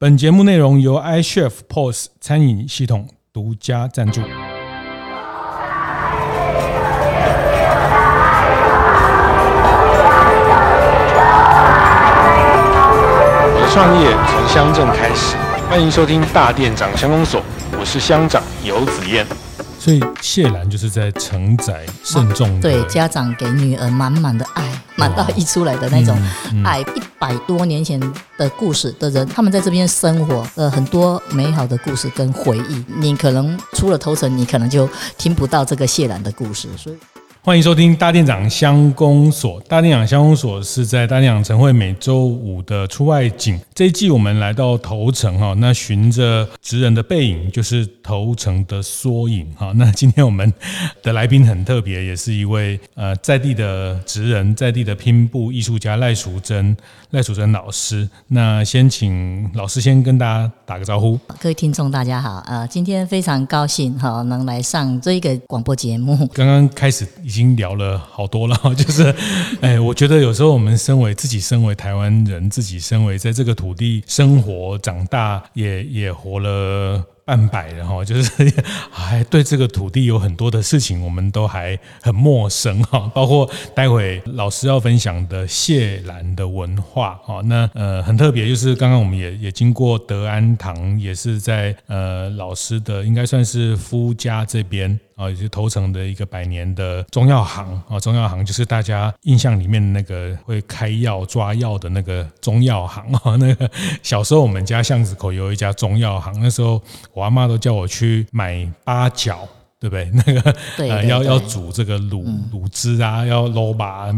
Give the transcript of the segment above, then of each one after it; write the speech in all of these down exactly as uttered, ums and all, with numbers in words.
本节目内容由 iChef P O S 餐饮系统独家赞助。创业从乡镇开始，欢迎收听大店长乡公所，我是乡长游子燕。所以谢兰就是在承载慎重的，对家长给女儿满满的爱，满到溢出来的那种爱。一百多年前的故事的人，他们在这边生活，呃，很多美好的故事跟回忆。你可能出了头城，你可能就听不到这个谢兰的故事。所以，欢迎收听大店长乡公所。大店长乡公所是在大店长晨会每周五的出外景。这一季我们来到头城哈，那循着职人的背影，就是头城的缩影哈。那今天我们的来宾很特别，也是一位呃在地的职人，在地的拼布艺术家赖淑珍，赖淑珍老师。那先请老师先跟大家打个招呼。各位听众大家好，呃，今天非常高兴哈，能来上这个广播节目。刚刚开始已经聊了好多了，就是，哎，我觉得有时候我们身为自己，身为台湾人，自己身为在这个土地生活长大，也也活了半百了哈，就是还对这个土地有很多的事情，我们都还很陌生哈。包括待会老师要分享的谢兰的文化哈，那呃很特别，就是刚刚我们也也经过德安堂，也是在呃老师的应该算是夫家这边。啊，也是头城的一个百年的中药行啊，中药行就是大家印象里面的那个会开药抓药的那个中药行啊。那个小时候我们家巷子口有一家中药行，那时候我阿嬤都叫我去买八角。对不对？那个对对对、呃、要要煮这个卤卤汁啊，要捞吧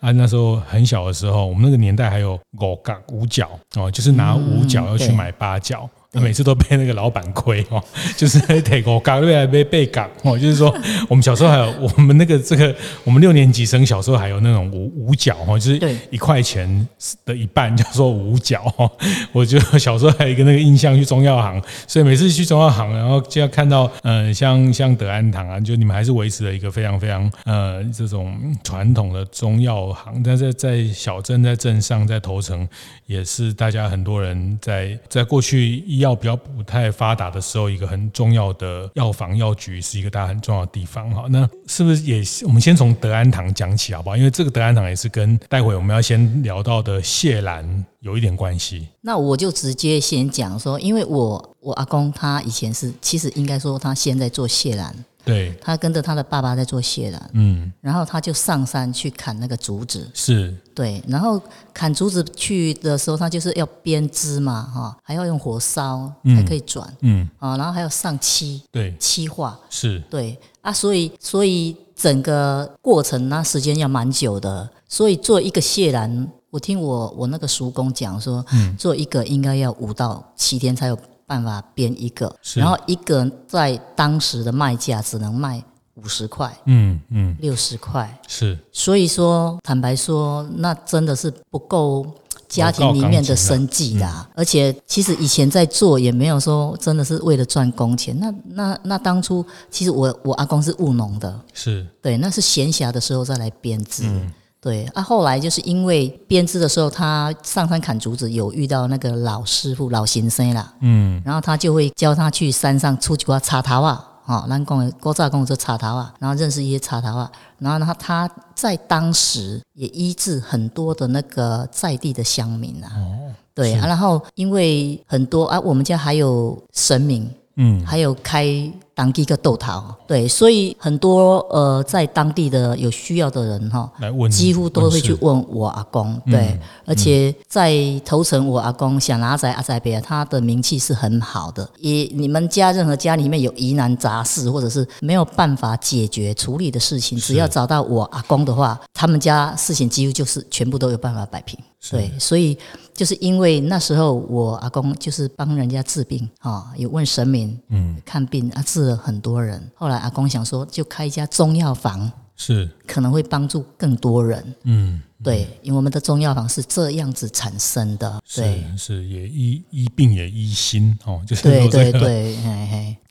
啊。那时候很小的时候，我们那个年代还有五角五角哦，就是拿五角要去买八角，嗯啊、每次都被那个老板亏哦，就是得五角对啊，被被港哦，就是说我们小时候还有我们那个这个我们六年级生小时候还有那种五五角哦，就是一块钱的一半叫做五角哦。我就小时候还有一个那个印象去中药行，所以每次去中药行，然后就要看到嗯，像像。德安堂啊，就你们还是维持了一个非常非常呃这种传统的中药行，但是在小镇、在镇上、在头城，也是大家很多人在在过去医药比较不太发达的时候，一个很重要的药房、药局是一个大家很重要的地方哈。那是不是也我们先从德安堂讲起好不好？因为这个德安堂也是跟待会我们要先聊到的谢兰有一点关系。那我就直接先讲说，因为我我阿公他以前是，其实应该说他现在做谢兰，对，他跟着他的爸爸在做谢兰，嗯，然后他就上山去砍那个竹子，是，对，然后砍竹子去的时候，他就是要编织嘛，哈，还要用火烧才可以转，嗯，啊、嗯，然后还要上漆，对，漆化，是，对，啊，所以所以整个过程那时间要蛮久的，所以做一个谢兰。我听我我那个叔公讲说，嗯，做一个应该要五到七天才有办法编一个，然后一个在当时的卖价只能卖五十块，嗯嗯，六十块是，所以说坦白说，那真的是不够家庭里面的生计啦、嗯。而且其实以前在做也没有说真的是为了赚工钱，那那那当初其实我我阿公是务农的，是对，那是闲暇的时候再来编织。嗯对啊，后来就是因为编织的时候，他上山砍竹子，有遇到那个老师傅、老先生啦，嗯，然后他就会教他去山上出几挂插头啊，啊、哦，咱讲古早讲做插头啊，然后认识一些插头啊，然后呢，他在当时也医治很多的那个在地的乡民啊，哦、对啊，然后因为很多啊，我们家还有神明。嗯，还有开当地一个豆桃，对，所以很多呃在当地的有需要的人哈，几乎都会去问我阿公，对，嗯、而且在头城我阿公想阿仔阿仔别，他的名气是很好的。也你们家任何家里面有疑难杂事或者是没有办法解决处理的事情，只要找到我阿公的话，他们家事情几乎就是全部都有办法摆平。对，所以就是因为那时候我阿公就是帮人家治病啊、哦，有问神明，嗯，看病啊，治了很多人。后来阿公想说，就开一家中药房，是可能会帮助更多人，嗯。对，因为我们的中药房是这样子产生的，对，是是也医医病也医心哦，就是对对对，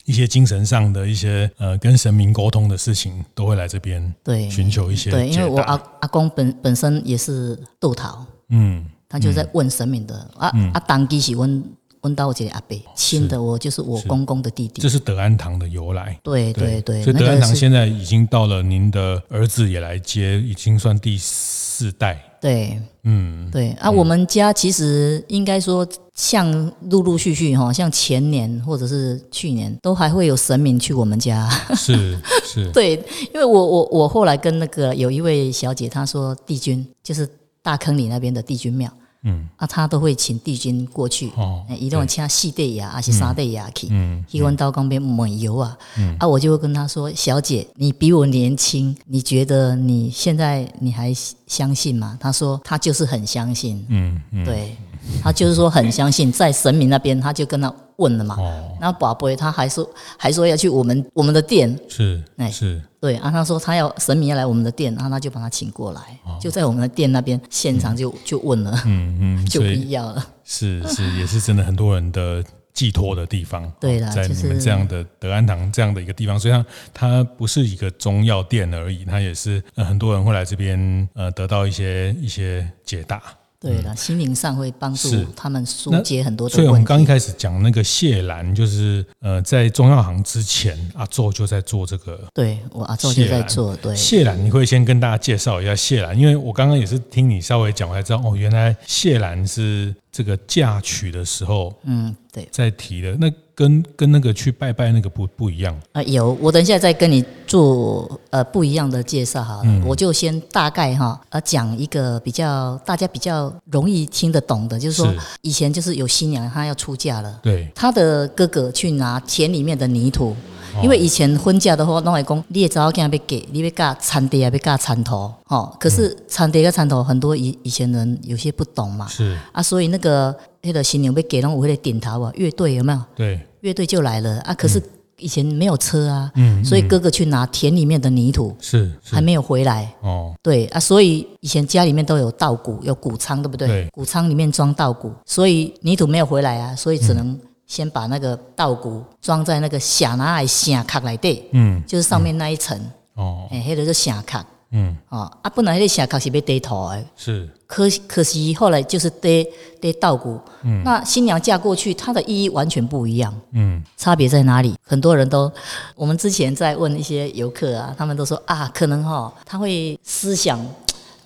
一些精神上的一些呃跟神明沟通的事情，都会来这边对寻求一些解答。对，因为我阿阿公本本身也是豆桃，嗯，他就在问神明的、嗯、啊、嗯、啊，当地是问。问到我一个阿伯，亲的我就是我公公的弟弟。这是德安堂的由来。对对 对, 对，所以德安堂现在已经到了您的儿子也来接，已经算第四代。对，嗯，对啊，嗯、我们家其实应该说，像陆陆续续哈，像前年或者是去年，都还会有神明去我们家。是是，对，因为我我我后来跟那个有一位小姐，她说帝君就是大坑里那边的帝君庙，嗯啊，她都会请帝君过去，哦，一定要请四帝爷还是三帝爷去，嗯，去阮家讲边抹油啊，嗯，啊，我就会跟她说，小姐，你比我年轻，你觉得你现在你还相信吗？他说他就是很相信，嗯，嗯对，他就是说很相信，在神明那边他就跟他问了嘛，哦，然后宝贝他还说还说要去我们我们的店，是，哎是，对啊，他说他要神明要来我们的店，然后他就把他请过来，哦，就在我们的店那边现场就，嗯，就问了，嗯嗯，就必要了，是是，也是真的很多人的寄托的地方，对啦，在你们这样的德安堂这样的一个地方，所以 它, 它不是一个中药店而已，它也是很多人会来这边呃得到一些一些解答。对啦，嗯，心灵上会帮助他们疏解很多的问题。所以我们刚一开始讲那个谢兰，就是呃在中药行之前，阿祖就在做这个。对，我阿祖就在做。对，谢兰，你会先跟大家介绍一下谢兰，因为我刚刚也是听你稍微讲，我才知道哦，原来谢兰是这个嫁娶的时候，嗯，对，在提的那跟跟那个去拜拜那个不不一样啊，呃。有，我等一下再跟你做呃不一样的介绍好了，嗯，我就先大概哈呃讲一个比较大家比较容易听得懂的，就是说是以前就是有新娘她要出嫁了，对，她的哥哥去拿田里面的泥土。因为以前婚嫁的话，拢会讲你的查某囝要嫁，你要嫁田地也要嫁田头，哦，可是田地跟田头很多以以前人有些不懂嘛，是啊，所以那个那个新娘要嫁，拢有那个顶头啊，乐队有没有？对，乐队就来了啊，可是，嗯，以前没有车啊，嗯，所以哥哥去拿田里面的泥土，是，是还没有回来哦。对啊，所以以前家里面都有稻谷，有谷仓，对不对？对，谷仓里面装稻谷，所以泥土没有回来啊，所以只能，嗯，先把那个稻谷装在那个下那的下壳里面，嗯，就是上面那一层，嗯，哦，哎，那个就下壳，嗯，哦，啊，本来那个下壳是要堆土的，是，可可惜后来就是堆堆稻谷，嗯，那新娘嫁过去，她的意义完全不一样，嗯，差别在哪里？很多人都，我们之前在问一些游客啊，他们都说啊，可能哈，哦，他会思想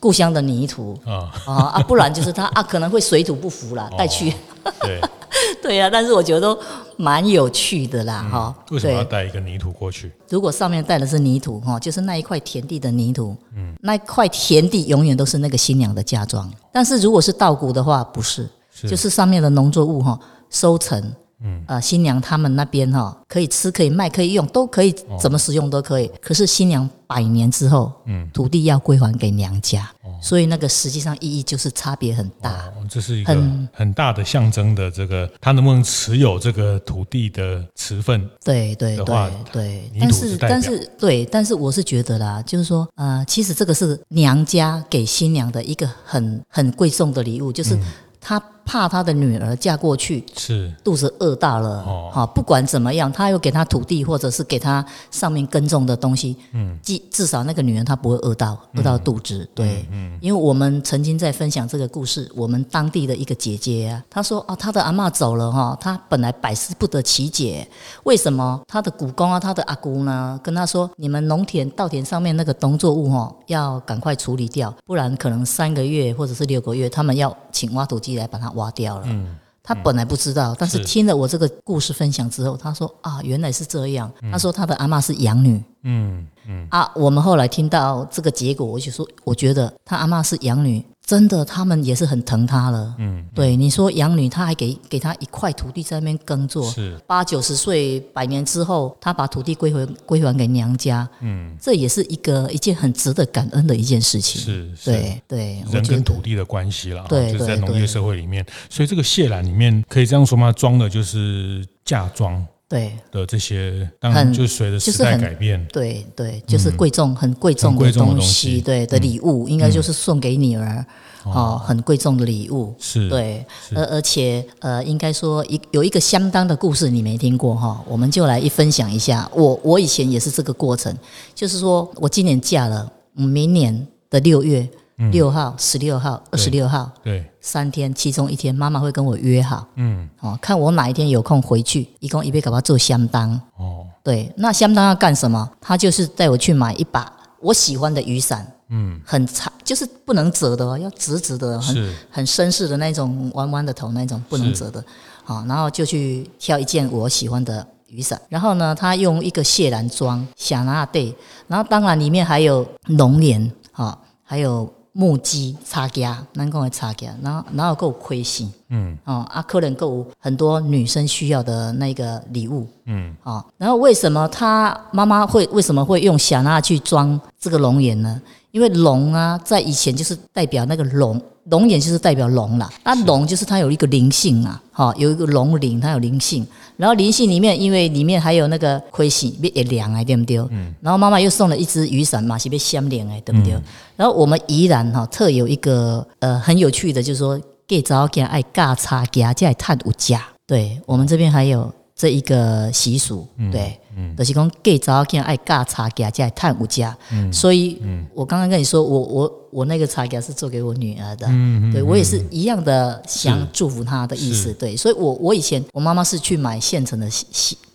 故乡的泥土，哦，啊，不然就是他啊可能会水土不服啦，带去，哦，对。对啊，但是我觉得都蛮有趣的啦，哈，嗯。为什么要带一个泥土过去？如果上面带的是泥土，哈，就是那一块田地的泥土，嗯，那一块田地永远都是那个新娘的嫁妆。但是如果是稻谷的话，不是，是就是上面的农作物哈，收成，嗯，呃，新娘他们那边哈，可以吃，可以卖，可以用，都可以，怎么使用都可以。哦，可是新娘百年之后，嗯，土地要归还给娘家，哦，所以那个实际上意义就是差别很大，哦，这是一个 很, 很大的象征的这个，他能不能持有这个土地的持份？对对对对，泥土是代表，但是但是对，但是我是觉得啦，就是说，呃，其实这个是娘家给新娘的一个很很贵重的礼物，就是，嗯，他怕他的女儿嫁过去是肚子饿大了，哦，不管怎么样他又给他土地或者是给他上面耕种的东西，嗯，至少那个女人她不会饿到饿到肚子，嗯，对，嗯嗯，因为我们曾经在分享这个故事，我们当地的一个姐姐啊，她说啊，她的阿嬷走了哈，她本来百思不得其解，为什么她的姑公啊她的阿姑呢跟她说，你们农田稻田上面那个农作物哈要赶快处理掉，不然可能三个月或者是六个月他们要请挖土机来把它挖掉了，嗯，他本来不知道，嗯，但是听了我这个故事分享之后，他说啊，原来是这样，嗯，他说他的阿嬷是养女，嗯嗯，啊，我们后来听到这个结果，我就说我觉得他阿嬷是养女，真的他们也是很疼他了，嗯，对，你说养女他还给给他一块土地在那边耕作，是八九十岁百年之后他把土地归还归还给娘家，嗯，这也是一个一件很值得感恩的一件事情，是，是，对对，人跟土地的关系啦，对，就是在农业社会里面，所以这个谢兰里面可以这样说吗？装的就是嫁妆。对的，这些当然就随着时代改变，就是，对对，就是贵重，嗯，很贵重的东 西, 的, 东西对的礼物，嗯，应该就是送给女儿，嗯，哦，很贵重的礼物，是，对，是，而且呃，应该说有一个相当的故事你没听过哈，我们就来一分享一下。我我以前也是这个过程，就是说我今年嫁了，明年的六月六号、十六号、二十六号，对，三天，其中一天妈妈会跟我约好，嗯，哦，看我哪一天有空回去，一共一杯给我做香当，哦，对，那香当要干什么？他就是带我去买一把我喜欢的雨伞，嗯，很长，就是不能折的，要直直的，很很绅士的那种，弯弯的头那种，不能折的，哦，然后就去挑一件我喜欢的雨伞，然后呢，他用一个蟹兰装，想拿对，然后当然里面还有龙莲，哦，还有木屐、叉夹，咱讲的叉夹，然后然后够亏心，嗯，哦啊，可能够很多女生需要的那个礼物，嗯，哦，然后为什么他妈妈会为什么会用霞纳去装这个龙眼呢？因为龙啊，在以前就是代表那个龙，龙眼就是代表龙啦，那龙就是它有一个灵性啊，哦，有一个龙灵，它有灵性，然后灵性里面因为里面还有那个亏心，也凉啊，对不对？嗯，然后妈妈又送了一只雨伞嘛，是被香凉啊，对不对？嗯，然后我们宜兰哈，哦，特有一个呃很有趣的，就是说给早间爱尬叉夹，这爱探有家，对我们这边还有这一个习俗，对，嗯嗯，就是讲给早间爱尬叉夹，这爱探有家，嗯，所以，嗯，我刚刚跟你说，我我我那个叉夹是做给我女儿的，嗯嗯，对我也是一样的，想祝福她的意思，对，所以我我以前我妈妈是去买现成的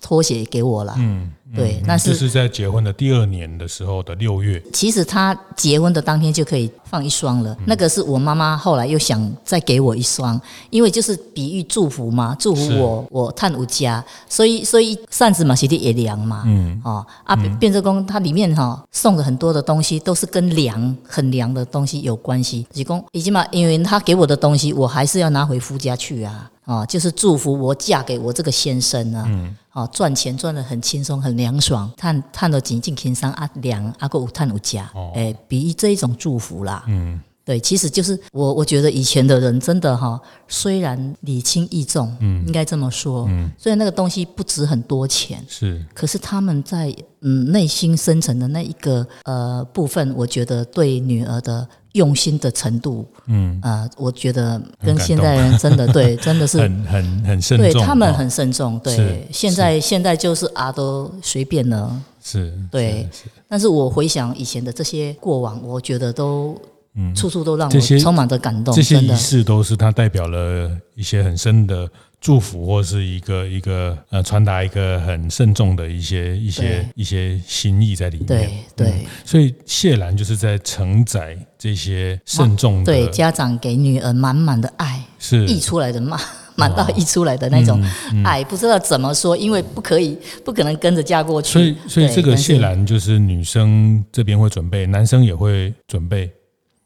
拖鞋给我啦，嗯，对，那是，嗯，就是在结婚的第二年的时候的六月，其实她结婚的当天就可以放一双了，嗯，那个是我妈妈后来又想再给我一双，因为就是比喻祝福嘛，祝福我我探有家，所以所以扇子嘛是得也凉嘛，嗯，哦啊，嗯，变色公它里面哈，哦，送了很多的东西都是跟凉很凉的东西有关系，就是说已经嘛，因为他给我的东西，我还是要拿回夫家去啊。啊，就是祝福我嫁给我这个先生啊，嗯，啊，赚钱赚得很轻松，很凉爽，赚赚到钱真轻松啊，凉啊，够赚有家，哎，比这一种祝福啦，嗯，对，其实就是我我觉得以前的人真的哈，哦，虽然礼轻意重，嗯，应该这么说，嗯，虽然那个东西不值很多钱，是，可是他们在嗯内心深层的那一个呃部分，我觉得对女儿的用心的程度，嗯，呃，我觉得跟现代人真的对，真的是很很很慎重，对他们很慎重，对，现在现在就是啊，都随便了，是，对是是，但是我回想以前的这些过往，我觉得都，嗯，处处都让我充满着感动，这些仪式都是它代表了一些很深的祝福，或是一个一个呃，传达一个很慎重的一些一些一些心意在里面。对对，嗯，所以谢兰就是在承载这些慎重的，啊，对家长给女儿满满的爱，是溢出来的嘛，满到溢出来的那种爱，嗯嗯，不知道怎么说，因为不可以不可能跟着嫁过去。所以所以这个谢兰就是女生这边会准备，男生也会准备。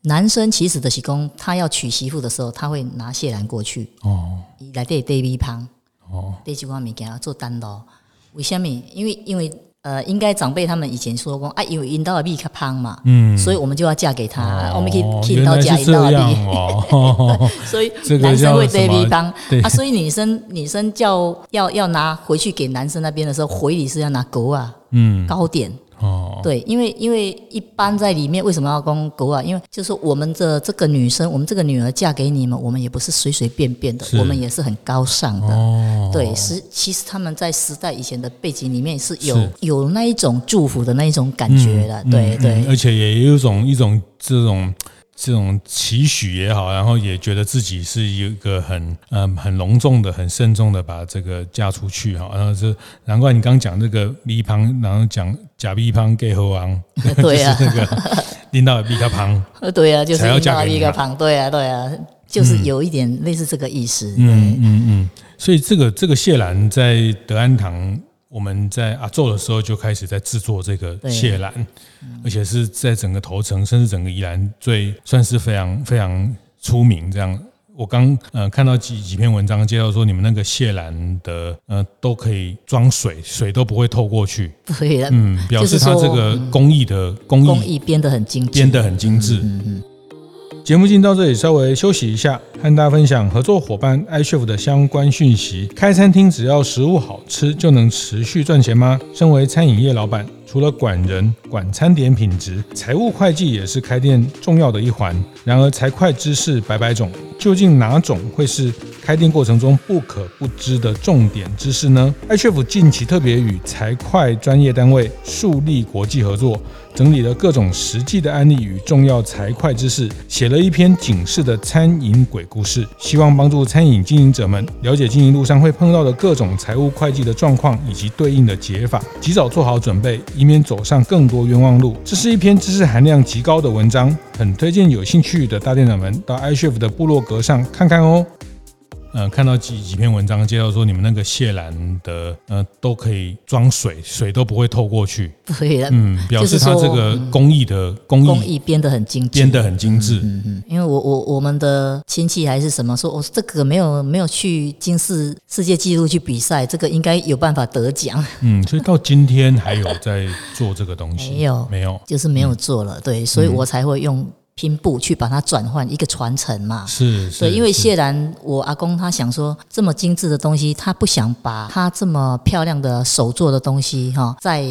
男生其实就是说他要娶媳妇的时候，他会拿蟹篮过去。哦，里面有带米香，哦，带这些东西做单咯。为什么？因为因为呃，应该长辈他们以前说过啊，因为引导的米比较香嘛，嗯，所以我们就要嫁给他。哦，我们可以引导家引导的米，哦，所以男生会带米香啊，所以女生女生叫要要拿回去给男生那边的时候，回礼是要拿糕啊，嗯，糕点。哦，对，因为因为一般在里面为什么要讲狗啊？因为就是我们的这个女生，我们这个女儿嫁给你们，我们也不是随随便便的，我们也是很高尚的。哦，对，是其实他们在时代以前的背景里面是有是有那一种祝福的那一种感觉的，嗯，对，嗯，对，而且也有一种一种这种。这种期许也好，然后也觉得自己是一个很嗯很隆重的、很慎重的把这个嫁出去哈，然后是难怪你刚讲这个米香，然后讲假米香嫁好翁，对呀，啊，就是那个拎到米香，对呀，啊，就是拎到米香，对呀，啊，对呀，啊，就是有一点类似这个意思，嗯嗯嗯，所以这个这个蟹篮在德安堂。我们在阿祖的时候就开始在制作这个蟹篮，嗯，而且是在整个头城甚至整个宜兰最算是非常非常出名这样。我刚呃看到几几篇文章介绍说你们那个蟹篮的呃都可以装水，水都不会透过去。对，嗯，表示它这个工艺的工艺工艺编得很精致，编得很精致。嗯嗯嗯，节目进到这里，稍微休息一下，和大家分享合作伙伴 iChef 的相关讯息。开餐厅只要食物好吃就能持续赚钱吗？身为餐饮业老板，除了管人、管餐点品质，财务会计也是开店重要的一环。然而财会知识百百种，究竟哪种会是开店过程中不可不知的重点知识呢？ iChef 近期特别与财会专业单位树立国际合作，整理了各种实际的案例与重要财会知识，写了一篇警示的餐饮鬼故事，希望帮助餐饮经营者们了解经营路上会碰到的各种财务会计的状况以及对应的解法，及早做好准备，以免走上更多冤枉路。这是一篇知识含量极高的文章，很推荐有兴趣的大店长们到 iChef 的部落格上看看哦。呃，看到几几篇文章介绍说，你们那个蟹篮的呃都可以装水，水都不会透过去。对了，嗯，表示它这个工艺的、就是嗯、工艺工艺编得很精致，编得很精致。嗯 嗯, 嗯，因为我我我们的亲戚还是什么说，我、哦、这个没有没有去金氏世界纪录去比赛，这个应该有办法得奖。嗯，所以到今天还有在做这个东西，没有没有，就是没有做了。嗯、对，所以我才会用。拼布去把它转换一个传承嘛，是，是对，因为谢兰我阿公他想说这么精致的东西，他不想把他这么漂亮的手做的东西哈、哦，在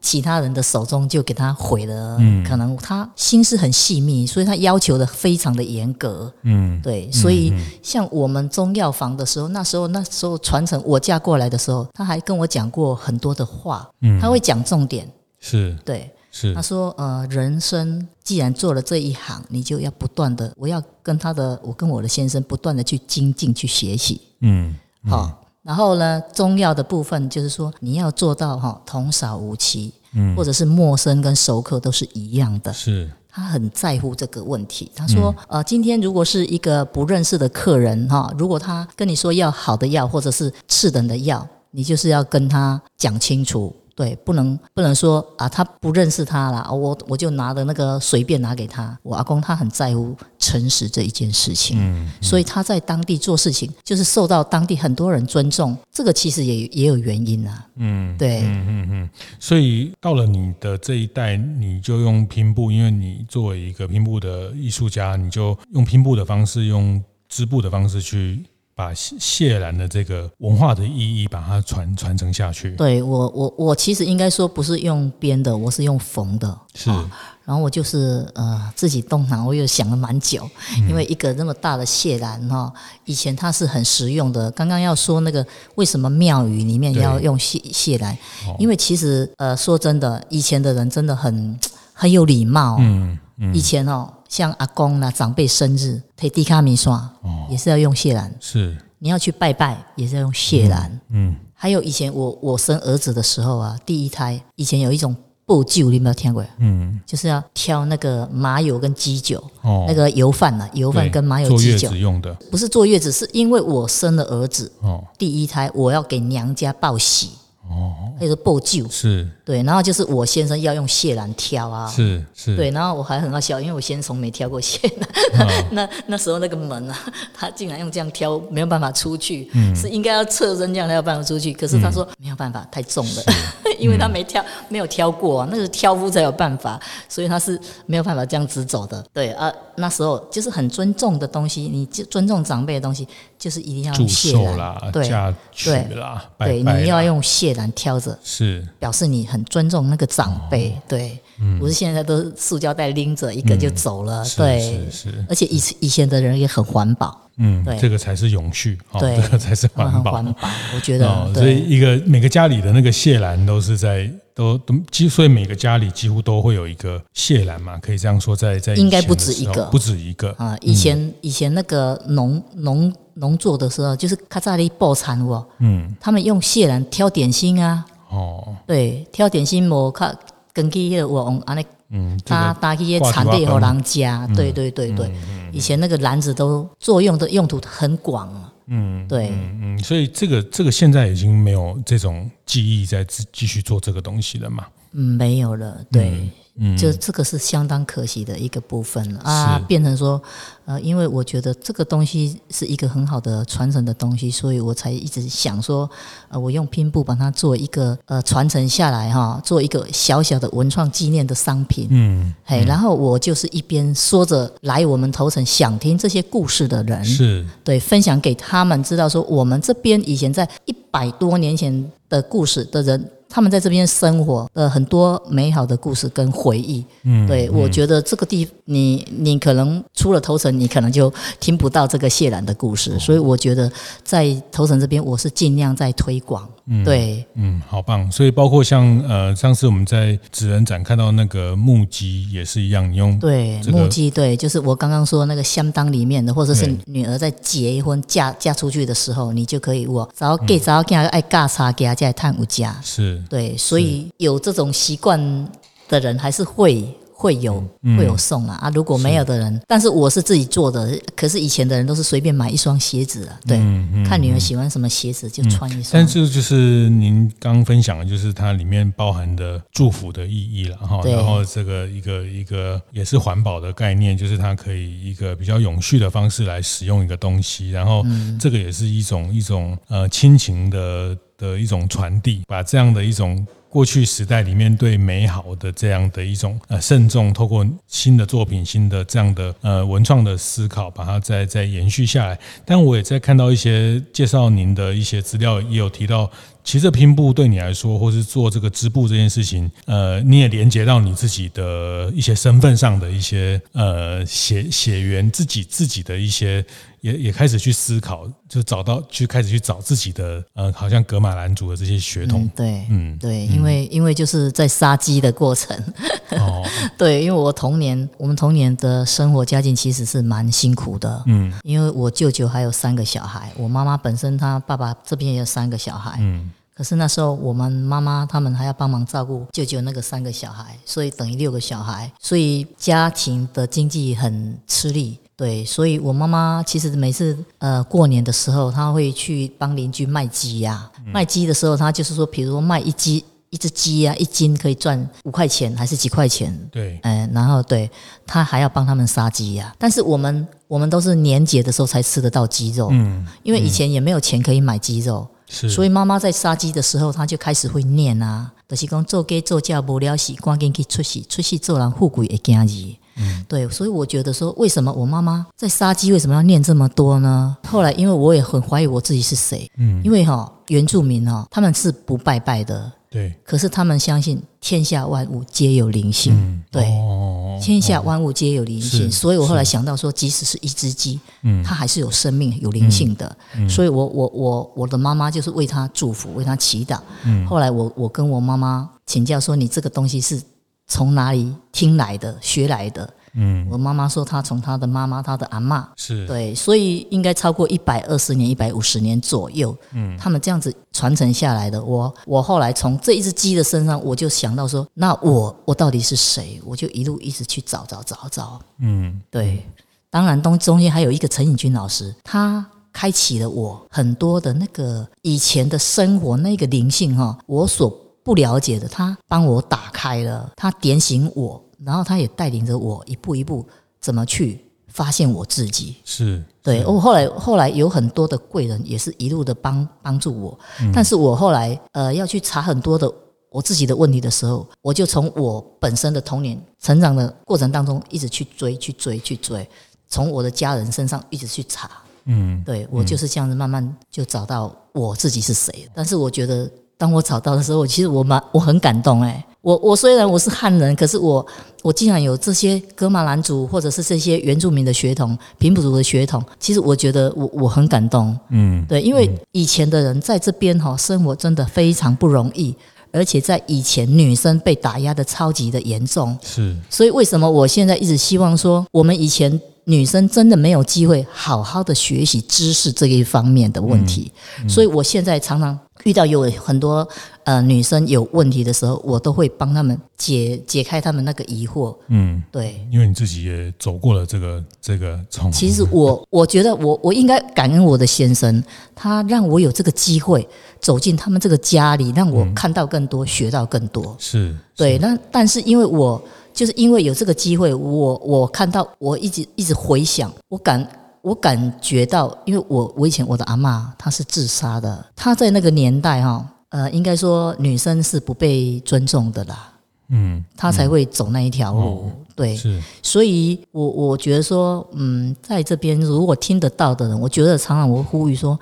其他人的手中就给他毁了。嗯，可能他心思很细密，所以他要求的非常的严格。嗯，对，所以像我们中药房的时候，那时候那时候传承我嫁过来的时候，他还跟我讲过很多的话，嗯、他会讲重点，是对。他说呃，人生既然做了这一行，你就要不断的，我要跟他的我跟我的先生不断的去精进去学习。嗯，好、嗯哦，然后呢中药的部分就是说你要做到、哦、童叟无欺、嗯、或者是陌生跟熟客都是一样的，是他很在乎这个问题。他说、嗯、呃，今天如果是一个不认识的客人、哦、如果他跟你说要好的药或者是次等的药，你就是要跟他讲清楚，对，不能不能说啊，他不认识他啦，我我就拿的那个随便拿给他。我阿公他很在乎诚实这一件事情，嗯，嗯所以他在当地做事情就是受到当地很多人尊重，这个其实也也有原因啊，嗯，对，嗯嗯嗯。所以到了你的这一代，你就用拼布，因为你作为一个拼布的艺术家，你就用拼布的方式，用织布的方式去。把谢兰的这个文化的意义把它传传承下去。对，我我我其实应该说不是用编的，我是用缝的。是。哦，然后我就是呃自己动脑，我又想了蛮久，因为一个那么大的蟹篮哈、哦，以前它是很实用的。刚刚要说那个为什么庙宇里面要用蟹蟹篮，因为其实呃说真的，以前的人真的很很有礼貌、哦。嗯嗯。以前哦。像阿公啦、啊，长辈生日，提低卡米刷也是要用蟹篮。是，你要去拜拜也是要用蟹篮。嗯，嗯还有以前我我生儿子的时候啊，第一胎以前有一种布酒，你有没有听过？嗯，就是要挑那个麻油跟鸡酒，哦、那个油饭啊，油饭跟麻油鸡酒。坐月子用的，不是坐月子，是因为我生了儿子，哦、第一胎我要给娘家报喜。哦，那个布酒是对，然后就是我先生要用蟹篮挑啊，是是，对，然后我还很好笑，因为我先生从没挑过蟹篮，哦、那那时候那个门啊，他竟然用这样挑，没有办法出去，嗯、是应该要侧身这样才有办法出去，可是他说、嗯、没有办法，太重了，因为他没挑、嗯、没有挑过、啊，那是挑夫才有办法，所以他是没有办法这样直走的，对啊，那时候就是很尊重的东西，你尊重长辈的东西，就是一定要用蟹篮，对对啦，对，你要用蟹篮。挑着是表示你很尊重那个长辈，哦、对，嗯、不是现在都塑胶袋拎着一个就走了，嗯、对，是是是，而且以以前的人也很环保。嗯，这个才是永续，哦、对，这个才是环保。环保，我觉得，哦、所以一个每个家里的那个蟹篮都是在都都，所以每个家里几乎都会有一个蟹篮嘛，可以这样说在，在在应该不止一个，不止一个啊。以前、嗯、以前那个农农农作的时候，就是卡扎里爆产哇，嗯，他们用蟹篮挑点心啊，哦，对，挑点心无卡根基的我用安尼。嗯，搭搭一些产地和人家，对对对对，嗯嗯、以前那个篮子都作用的用途很广、啊，嗯，对，嗯嗯，所以这个这个现在已经没有这种技艺在继续做这个东西了嘛？嗯，没有了，对。嗯嗯、就这个是相当可惜的一个部分啊，变成说，呃，因为我觉得这个东西是一个很好的传承的东西，所以我才一直想说，呃，我用拼布把它做一个呃传承下来哈，做一个小小的文创纪念的商品。嗯，嘿，然后我就是一边说着来我们头城想听这些故事的人，是对分享给他们知道说，我们这边以前在一百多年前的故事的人。他们在这边生活的很多美好的故事跟回忆。嗯，对，我觉得这个地你你可能出了头城，你可能就听不到这个谢兰的故事，所以我觉得在头城这边，我是尽量在推广。嗯，对，嗯，好棒。所以包括像呃上次我们在职人展看到那个木屐也是一样，你用、這個、对木屐，对，就是我刚刚说那个相当里面的，或者是女儿在结婚嫁嫁出去的时候，你就可以我只要给只要给他爱嫁茶给他家探有家，是对，所以有这种习惯的人还是会。会有、嗯、会有送 啊, 啊如果没有的人是，但是我是自己做的，可是以前的人都是随便买一双鞋子啊，对、嗯嗯、看女儿喜欢什么鞋子就穿一双、嗯、但是就是您刚分享的就是它里面包含的祝福的意义啦，然后这个一个一个也是环保的概念，就是它可以一个比较永续的方式来使用一个东西，然后这个也是一种一种呃亲情的的一种传递，把这样的一种过去时代里面对美好的这样的一种呃慎重，透过新的作品、新的这样的呃文创的思考，把它再再延续下来。但我也在看到一些介绍您的一些资料，也有提到，其实拼布对你来说，或是做这个织布这件事情，呃，你也连接到你自己的一些身份上的一些呃血血缘，自己自己的一些。也也开始去思考，就找到去开始去找自己的呃，好像噶玛兰族的这些血统。嗯、对，嗯，对，因为、嗯、因为就是在杀鸡的过程。哦，对，因为我童年，我们童年的生活家境其实是蛮辛苦的。嗯，因为我舅舅还有三个小孩，我妈妈本身她爸爸这边也有三个小孩。嗯。可是那时候我们妈妈他们还要帮忙照顾舅舅那个三个小孩，所以等于六个小孩，所以家庭的经济很吃力。对，所以我妈妈其实每次呃过年的时候，她会去帮邻居卖鸡呀、啊。卖鸡的时候，她就是说，比如说卖一鸡一只鸡啊，一斤可以赚五块钱还是几块钱？对，哎，然后对她还要帮他们杀鸡呀、啊。但是我们我们都是年节的时候才吃得到鸡肉，嗯，因为以前也没有钱可以买鸡肉，是，所以妈妈在杀鸡的时候，她就开始会念啊，就是讲做鸡做家无了事，赶紧去出世，出世做人富贵会惊人。嗯、对，所以我觉得说，为什么我妈妈在杀鸡为什么要念这么多呢？后来因为我也很怀疑我自己是谁，嗯，因为哈、哦、原住民哈、哦、他们是不拜拜的，对，可是他们相信天下万物皆有灵性，嗯、对、哦，天下万物皆有灵性，所以我后来想到说，即使是一只鸡，嗯，它还是有生命、有灵性的，嗯、所以我我我我的妈妈就是为它祝福，为它祈祷，嗯，后来我我跟我妈妈请教说，你这个东西是。从哪里听来的学来的，嗯，我妈妈说她从她的妈妈她的阿嬷，是，对，所以应该超过一百二十年一百五十年左右，嗯，他们这样子传承下来的。我我后来从这一只鸡的身上，我就想到说，那我我到底是谁，我就一路一直去找找找找，嗯，对，当然东中间还有一个陈颖君老师，他开启了我很多的那个以前的生活那个灵性哈，我所不了解的，他帮我打开了，他点醒我，然后他也带领着我一步一步怎么去发现我自己。是，对，我后来后来有很多的贵人也是一路的帮帮助我、嗯，但是我后来呃要去查很多的我自己的问题的时候，我就从我本身的童年成长的过程当中一直去追去追去追，从我的家人身上一直去查，嗯，对，我就是这样子慢慢就找到我自己是谁。但是我觉得。当我找到的时候，其实我蛮我很感动哎、欸！我我虽然我是汉人，可是我我竟然有这些噶玛兰族或者是这些原住民的血统、平埔族的血统，其实我觉得我我很感动。嗯，对，因为以前的人在这边哈、哦、生活真的非常不容易。而且在以前女生被打压的超级的严重，是，所以为什么我现在一直希望说我们以前女生真的没有机会好好的学习知识这一方面的问题、嗯嗯、所以我现在常常遇到有很多呃女生有问题的时候，我都会帮他们解解开他们那个疑惑。嗯，对，因为你自己也走过了这个这个从其实我我觉得我我应该感恩我的先生，他让我有这个机会走进他们这个家里，让我看到更多、嗯、学到更多。是，对，那但是因为我就是因为有这个机会，我我看到我一直一直回想，我感我感觉到，因为我我以前我的阿嬷她是自杀的，她在那个年代哈、哦，呃，应该说女生是不被尊重的啦，嗯，她才会走那一条路。嗯哦，对，所以我我觉得说，嗯，在这边如果听得到的人，我觉得常常我呼吁说。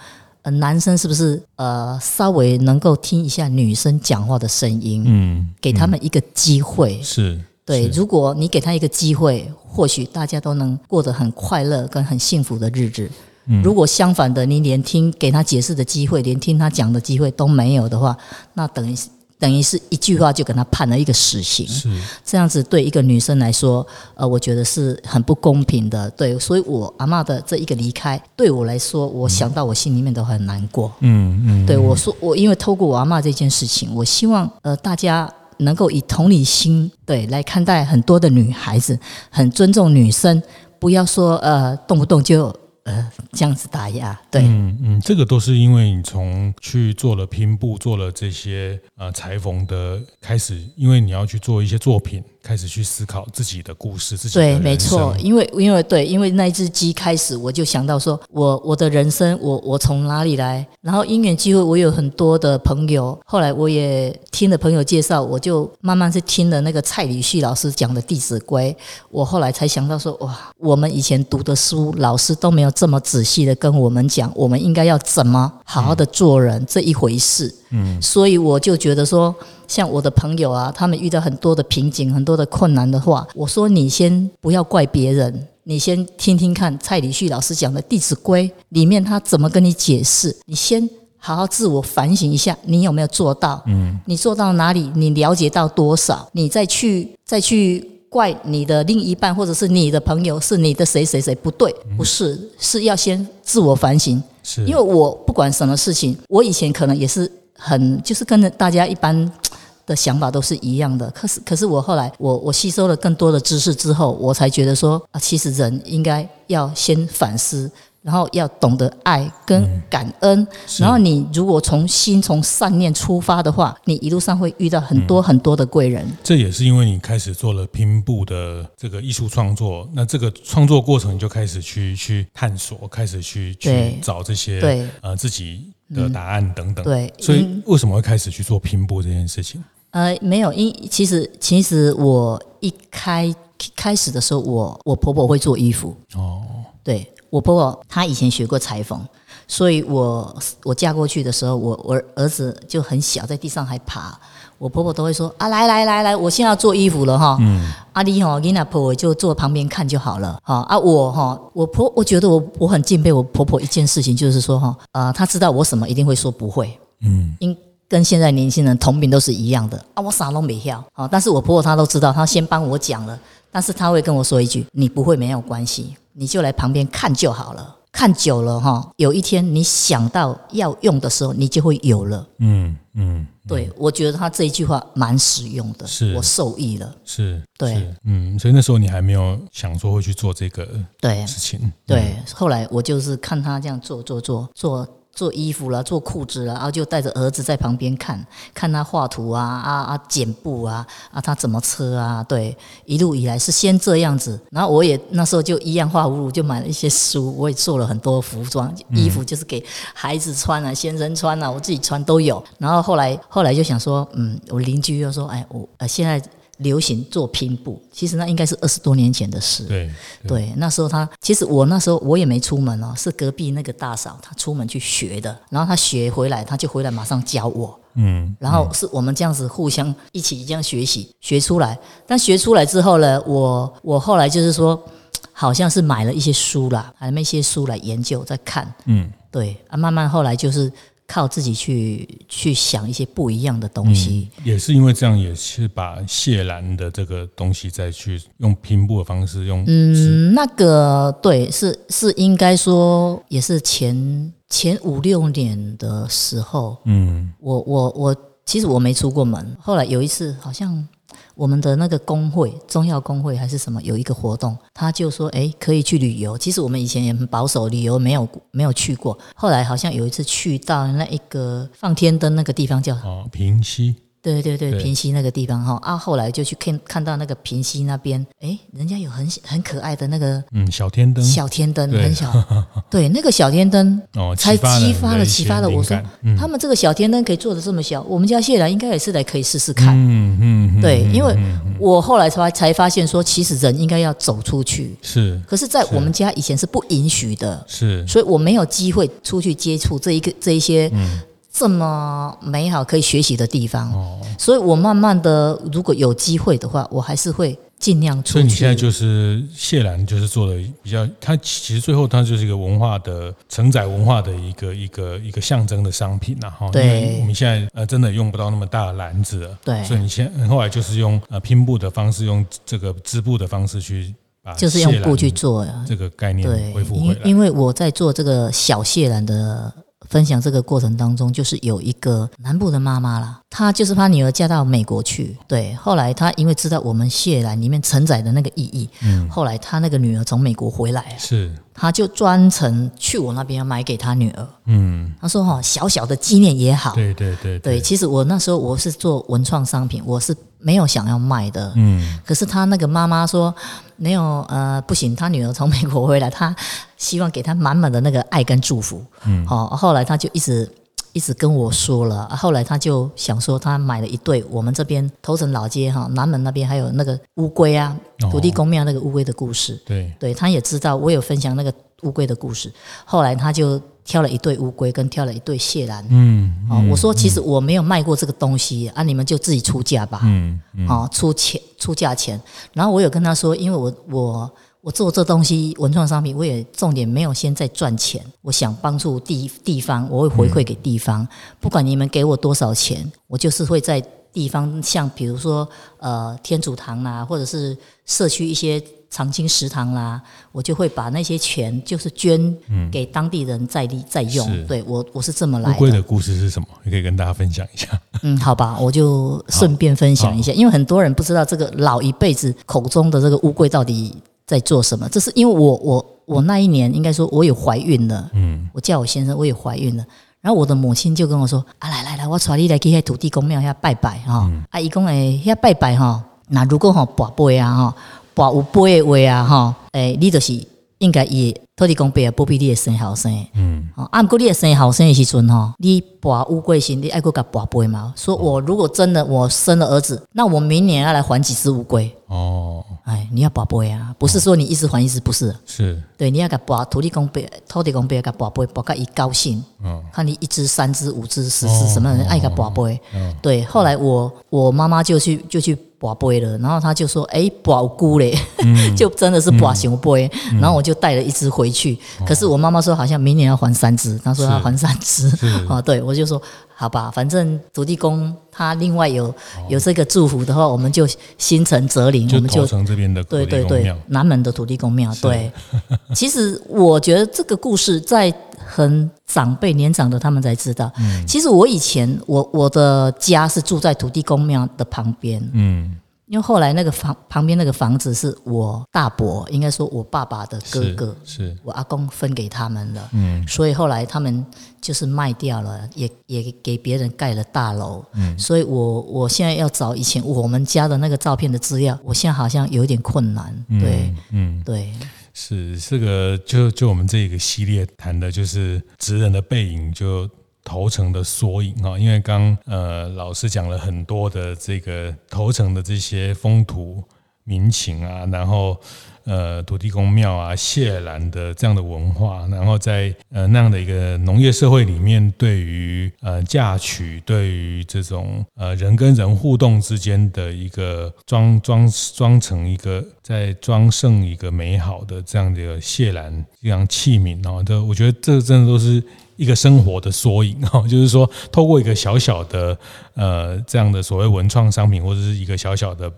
男生是不是呃稍微能够听一下女生讲话的声音，嗯，给他们一个机会，嗯，是，对，如果你给他一个机会，或许大家都能过得很快乐跟很幸福的日子。嗯，如果相反的，你连听给他解释的机会，连听他讲的机会都没有的话，那等于等于是一句话就给他判了一个死刑。是，这样子对一个女生来说，呃，我觉得是很不公平的。对，所以我阿嬷的这一个离开，对我来说，我想到我心里面都很难过。嗯嗯，对我说，我因为透过我阿嬷这件事情，我希望呃大家能够以同理心对来看待很多的女孩子，很尊重女生，不要说呃动不动就。呃，这样子打压，对，嗯嗯，这个都是因为你从去做了拼布，做了这些呃裁缝的开始，因为你要去做一些作品，开始去思考自己的故事，自己的人生。对，没错，因为因为对，因为那一只鸡开始，我就想到说，我我的人生，我我从哪里来？然后因缘机会，我有很多的朋友，后来我也听了朋友介绍，我就慢慢是听了那个蔡礼旭老师讲的《弟子规》，我后来才想到说，哇，我们以前读的书，老师都没有这么仔细的跟我们讲，我们应该要怎么好好的做人，嗯，这一回事。嗯，所以我就觉得说，像我的朋友啊，他们遇到很多的瓶颈，很多的困难的话，我说你先不要怪别人，你先听听看蔡礼旭老师讲的《弟子规》里面他怎么跟你解释，你先好好自我反省一下，你有没有做到？嗯，你做到哪里？你了解到多少？你再去再去。怪你的另一半或者是你的朋友，是你的谁谁谁不对，不是，是要先自我反省。是，因为我不管什么事情，我以前可能也是很就是跟大家一般的想法都是一样的，可是可是我后来我我吸收了更多的知识之后，我才觉得说啊，其实人应该要先反思，然后要懂得爱跟感恩，嗯，然后你如果从心从善念出发的话，你一路上会遇到很多很多的贵人，嗯，这也是因为你开始做了拼布的这个艺术创作，那这个创作过程你就开始去去探索，开始去去找这些对、呃、自己的答案等等，嗯，对，所以为什么会开始去做拼布这件事情？呃，没有，因其实其实我一开开始的时候，我我婆婆会做衣服哦，对。我婆婆她以前学过裁缝，所以我我嫁过去的时候，我我儿子就很小，在地上还爬，我婆婆都会说啊，来来来来，我现在要做衣服了哈，嗯，啊你吼，你那婆婆就坐旁边看就好了，啊我哈，我婆我觉得我我很敬佩我婆婆一件事情，就是说哈，呃，她知道我什么一定会说不会，嗯，因跟现在年轻人同病都是一样的啊，我啥都没晓，啊，但是我婆婆她都知道，她先帮我讲了，但是她会跟我说一句，你不会没有关系。你就来旁边看就好了，看久了哈，有一天你想到要用的时候，你就会有了。嗯嗯，对，我觉得他这一句话蛮实用的，是我受益了。是，对是，嗯，所以那时候你还没有想说会去做这个事情。对，对嗯，后来我就是看他这样做做做做。做衣服啦，做裤子啦，然后就带着儿子在旁边看看他画图啊啊啊剪布啊啊他怎么车啊，对，一路以来是先这样子，然后我也那时候就一样画葫芦，就买了一些书，我也做了很多服装，衣服就是给孩子穿啊，先生穿啊，我自己穿都有。然后后来后来就想说，嗯，我邻居又说，哎，我呃现在。流行做拼布，其实那应该是二十多年前的事。对 对, 对，那时候他其实我那时候我也没出门哦，是隔壁那个大嫂她出门去学的，然后她学回来，她就回来马上教我。嗯，然后是我们这样子互相一起这样学习，学出来。但学出来之后呢，我我后来就是说，好像是买了一些书啦，买了一些书来研究再看。嗯，对啊，慢慢后来就是。靠自己去去想一些不一样的东西，嗯，也是因为这样，也是把谢兰的这个东西再去用拼布的方式用。嗯，那个对，是是应该说也是前前五六年的时候，嗯，我我我其实我没出过门，后来有一次好像。我们的那个工会，中药工会还是什么，有一个活动，他就说，哎，可以去旅游。其实我们以前也很保守，旅游没有没有去过。后来好像有一次去到那一个放天灯那个地方叫，哦，平溪，对对对，平溪那个地方哈啊，后来就去看看到那个平溪那边，哎，人家有很很可爱的那个嗯小天灯，小天灯很小，对那个小天灯哦，才激发了启发了我说、嗯，他们这个小天灯可以做得这么小，我们家谢兰应该也是来可以试试看，嗯 嗯, 嗯，对，因为我后来才才发现说，其实人应该要走出去，是，可是在我们家以前是不允许的，是，所以我没有机会出去接触这一个这一些。嗯这么美好可以学习的地方、哦、所以我慢慢的如果有机会的话我还是会尽量出去。所以你现在就是谢兰就是做的比较，它其实最后它就是一个文化的承载文化的一个一个一个象征的商品啦、啊、对，因为我们现在、呃、真的用不到那么大的篮子了，对，所以你现在后来就是用、呃、拼布的方式，用这个织布的方式去就是用布去做这个概念恢复回来。因为我在做这个小谢兰的分享这个过程当中，就是有一个南部的妈妈啦，她就是她女儿嫁到美国去，对，后来她因为知道我们谢兰里面承载的那个意义、嗯、后来她那个女儿从美国回来了，是她就专程去我那边买给她女儿，嗯，她说、哦、小小的纪念也好，对对对 对, 对，其实我那时候我是做文创商品，我是没有想要卖的，嗯，可是她那个妈妈说没有呃不行，她女儿从美国回来，她希望给她满满的那个爱跟祝福，嗯，好、哦，后来她就一直一直跟我说了，后来她就想说，她买了一对我们这边头城老街哈南门那边还有那个乌龟啊，土地公庙那个乌龟的故事，哦、对，对，她也知道我有分享那个乌龟的故事，后来她就挑了一对乌龟跟挑了一对蟹兰，嗯，哦、嗯，我说其实我没有卖过这个东西、嗯、啊，你们就自己出价吧，嗯，嗯哦，出钱出价钱，然后我有跟他说，因为我我我做这东西文创商品，我也重点没有先在赚钱，我想帮助地地方，我会回馈给地方、嗯，不管你们给我多少钱，我就是会在地方，像比如说呃天主堂啦、啊，或者是社区一些。长青食堂啦，我就会把那些钱就是捐给当地人再利再用。嗯、对我我是这么来的。乌龟的故事是什么？你可以跟大家分享一下。嗯，好吧，我就顺便分享一下，因为很多人不知道这个老一辈子口中的这个乌龟到底在做什么。这是因为我我我那一年应该说我有怀孕了，嗯，我叫我先生我也怀孕了。然后我的母亲就跟我说：“啊，来来来，我带你来去那土地公庙遐拜拜哈、哦嗯。啊，伊讲诶，遐拜拜哈、哦，那如果吼跋杯啊哈。”把有杯的话啊，哈，诶，你就是应该以土地公伯啊，保庇你的生后生。嗯，啊，不过你的生后生的时阵哈，你把乌龟先，你爱过甲把杯嘛。说我如果真的我生了儿子，那我明年要来还几只乌龟。哦，哎，你要把杯啊，不是说你一直还一直，不是。是。对，你要甲把土地公伯，土地公伯甲把杯，把甲伊高兴。嗯。看你一只、三只、五只、十只，什么人爱甲把杯？对，后来我我妈妈就去就去。拔杯了，然后他就说：“哎、欸，拔菇嘞，嗯、就真的是拔熊杯。嗯”然后我就带了一只回去、嗯。可是我妈妈说，好像明年要还三只，她说要还三只。哦，对，我就说好吧，反正土地公他另外有、哦、有这个祝福的话，我们就心诚则灵，我们就头城这边的土地公庙，对对对，南门的土地公庙。对，其实我觉得这个故事在很长辈年长的他们才知道。嗯、其实我以前我我的家是住在土地公庙的旁边。嗯。因为后来那个房旁边那个房子是我大伯，应该说我爸爸的哥哥，是是我阿公分给他们了、嗯，所以后来他们就是卖掉了，也也给别人盖了大楼，嗯、所以我我现在要找以前我们家的那个照片的资料，我现在好像有点困难，对，嗯，嗯对。是这个就就我们这个系列谈的就是职人的背影就。头城的缩影啊，因为刚呃老师讲了很多的这个头城的这些风土民情啊，然后呃土地公庙啊、谢兰的这样的文化，然后在呃那样的一个农业社会里面，对于呃嫁娶、对于这种呃人跟人互动之间的一个装装装成一个在装盛一个美好的这样的一个谢兰这样器皿啊，这我觉得这真的都是。一个生活的缩影哈，就是说，透过一个小小的呃这样的所谓文创商品，或者是一个小小的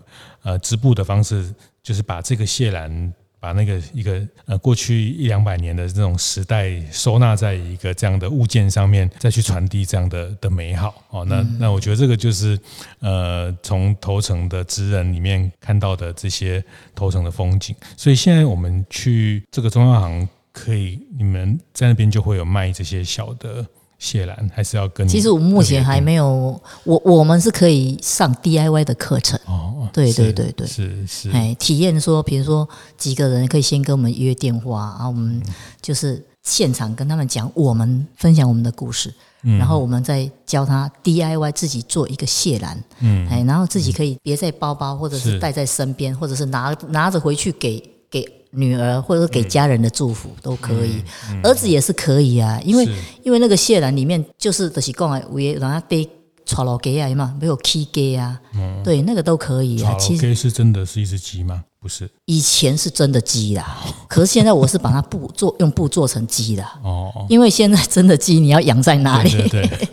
呃织布的方式，就是把这个谢兰，把那个一个呃过去一两百年的这种时代收纳在一个这样的物件上面，再去传递这样的的美好哦。那那我觉得这个就是呃从头城的职人里面看到的这些头城的风景。所以现在我们去这个中药行。可以，你们在那边就会有卖这些小的谢兰还是要跟你。其实我目前还没有，我我们是可以上 D I Y 的课程。哦，对对对对，是是。哎，体验说，比如说几个人可以先跟我们约电话，然后我们就是现场跟他们讲，我们分享我们的故事，嗯、然后我们再教他 D I Y 自己做一个蟹篮，嗯，哎，然后自己可以别在包包，或者是带在身边，或者是拿拿着回去给给。女儿或者给家人的祝福、嗯、都可以、嗯嗯、儿子也是可以啊，因为因为那个蟹篮里面就是就是说的有的人家带炒老鸡啊嘛，没有起鸡啊、嗯、对，那个都可以啊。炒老鸡是真的是一只鸡吗？不是，以前是真的鸡啦、哦、可是现在我是把它布做用布做成鸡啦、哦、因为现在真的鸡你要养在哪里？对对对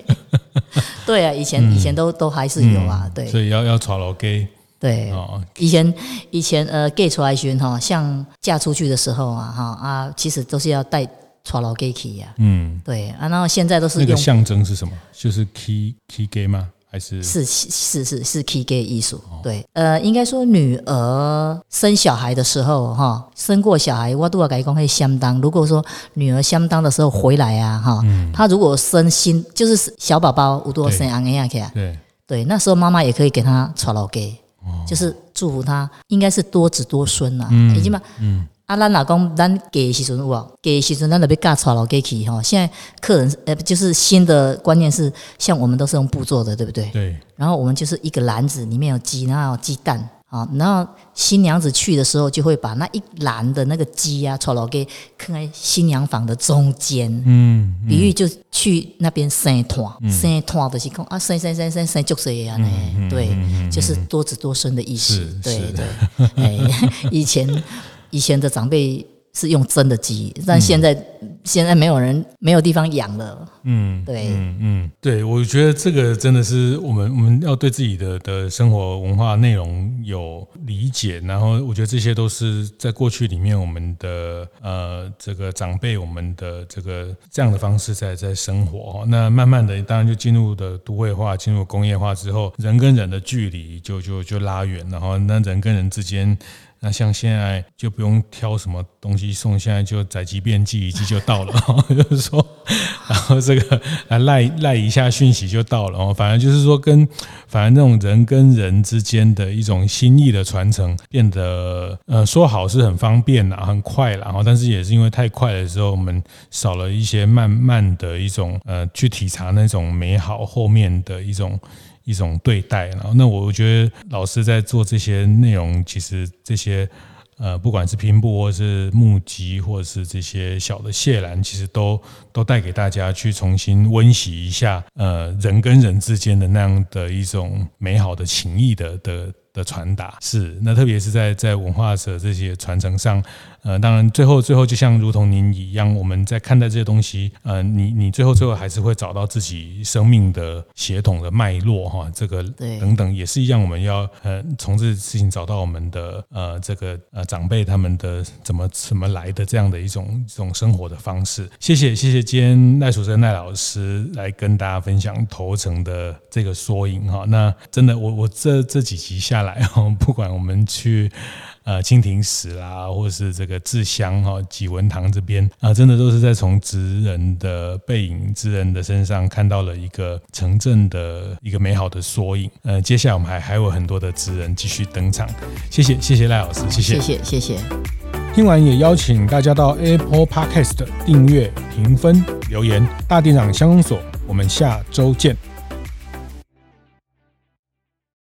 对啊，以前、嗯、以前都都还是有啊、嗯、对，所以要要炒老鸡。对，以前以前呃，嫁出来时哈，像嫁出去的时候啊，哈啊，其实都是要带娶老家去呀。嗯，对啊，然后现在都是用那个象征是什么？就是 key key gay 吗？还是是是是是 key gay 艺术？对，呃，应该说女儿生小孩的时候哈，生过小孩，我都要改讲会相当。如果说女儿相当的时候回来啊哈，嗯、她如果生新就是小宝宝，有多生安个样去啊？对对，那时候妈妈也可以给她娶老家。就是祝福他应该是多子多孙啦、啊嗯嗯、啊咱若讲咱嫁的时阵有无？嫁的时阵咱就要嫁娶老家去吼。现在客人呃就是新的观念是，像我们都是用布做的，对不对？对。然后我们就是一个篮子里面有鸡，然后有鸡蛋啊，然后新娘子去的时候就会把那一篮的那个鸡啊娶老家放在新娘房的中间，嗯，嗯比喻就去那边生团、嗯，生团就是讲啊生生生生生足些啊呢，对。就是多子多孙的意思，对对。哎，以前以前的长辈是用真的鸡，但现在、嗯、现在没有人没有地方养了。嗯，对，嗯嗯，对，我觉得这个真的是我们我们要对自己的的生活文化内容有理解，然后我觉得这些都是在过去里面我们的呃这个长辈我们的这个这样的方式在在生活。那慢慢的当然就进入的都会化，进入工业化之后，人跟人的距离就就就拉远，然后那人跟人之间。那像现在就不用挑什么东西送，现在就宅急便寄一寄就到了就是说然后这个赖赖一下讯息就到了，反正就是说跟反正那种人跟人之间的一种心意的传承变得呃说好是很方便啦，很快啦，但是也是因为太快的时候我们少了一些慢慢的一种呃去体察那种美好后面的一种一种对待。然后那我觉得老师在做这些内容，其实这些呃不管是拼布或是木屐或是这些小的蟹篮，其实都都带给大家去重新温习一下呃人跟人之间的那样的一种美好的情谊的的的传达。是，那特别是在在文化的这些传承上，呃当然最后最后就像如同您一样，我们在看待这些东西，呃你你最后最后还是会找到自己生命的血统的脉络哈，这个等等也是一样，我们要呃从这事情找到我们的呃这个呃长辈他们的怎么怎么来的这样的一种一种生活的方式。谢谢谢谢今天赖淑珍赖老师来跟大家分享头城的这个缩影哈。那真的我我这这几集下来哈，不管我们去呃蜻蜓石啦，或是这个志乡哈、济文堂这边啊、呃，真的都是在从职人的背影、职人的身上看到了一个城镇的一个美好的缩影。呃，接下来我们还还有很多的职人继续登场。谢谢，谢谢赖老师，谢谢，谢谢，谢谢。听完也邀请大家到 Apple Podcast 订阅、评分、留言。大店长乡公所，我们下周见。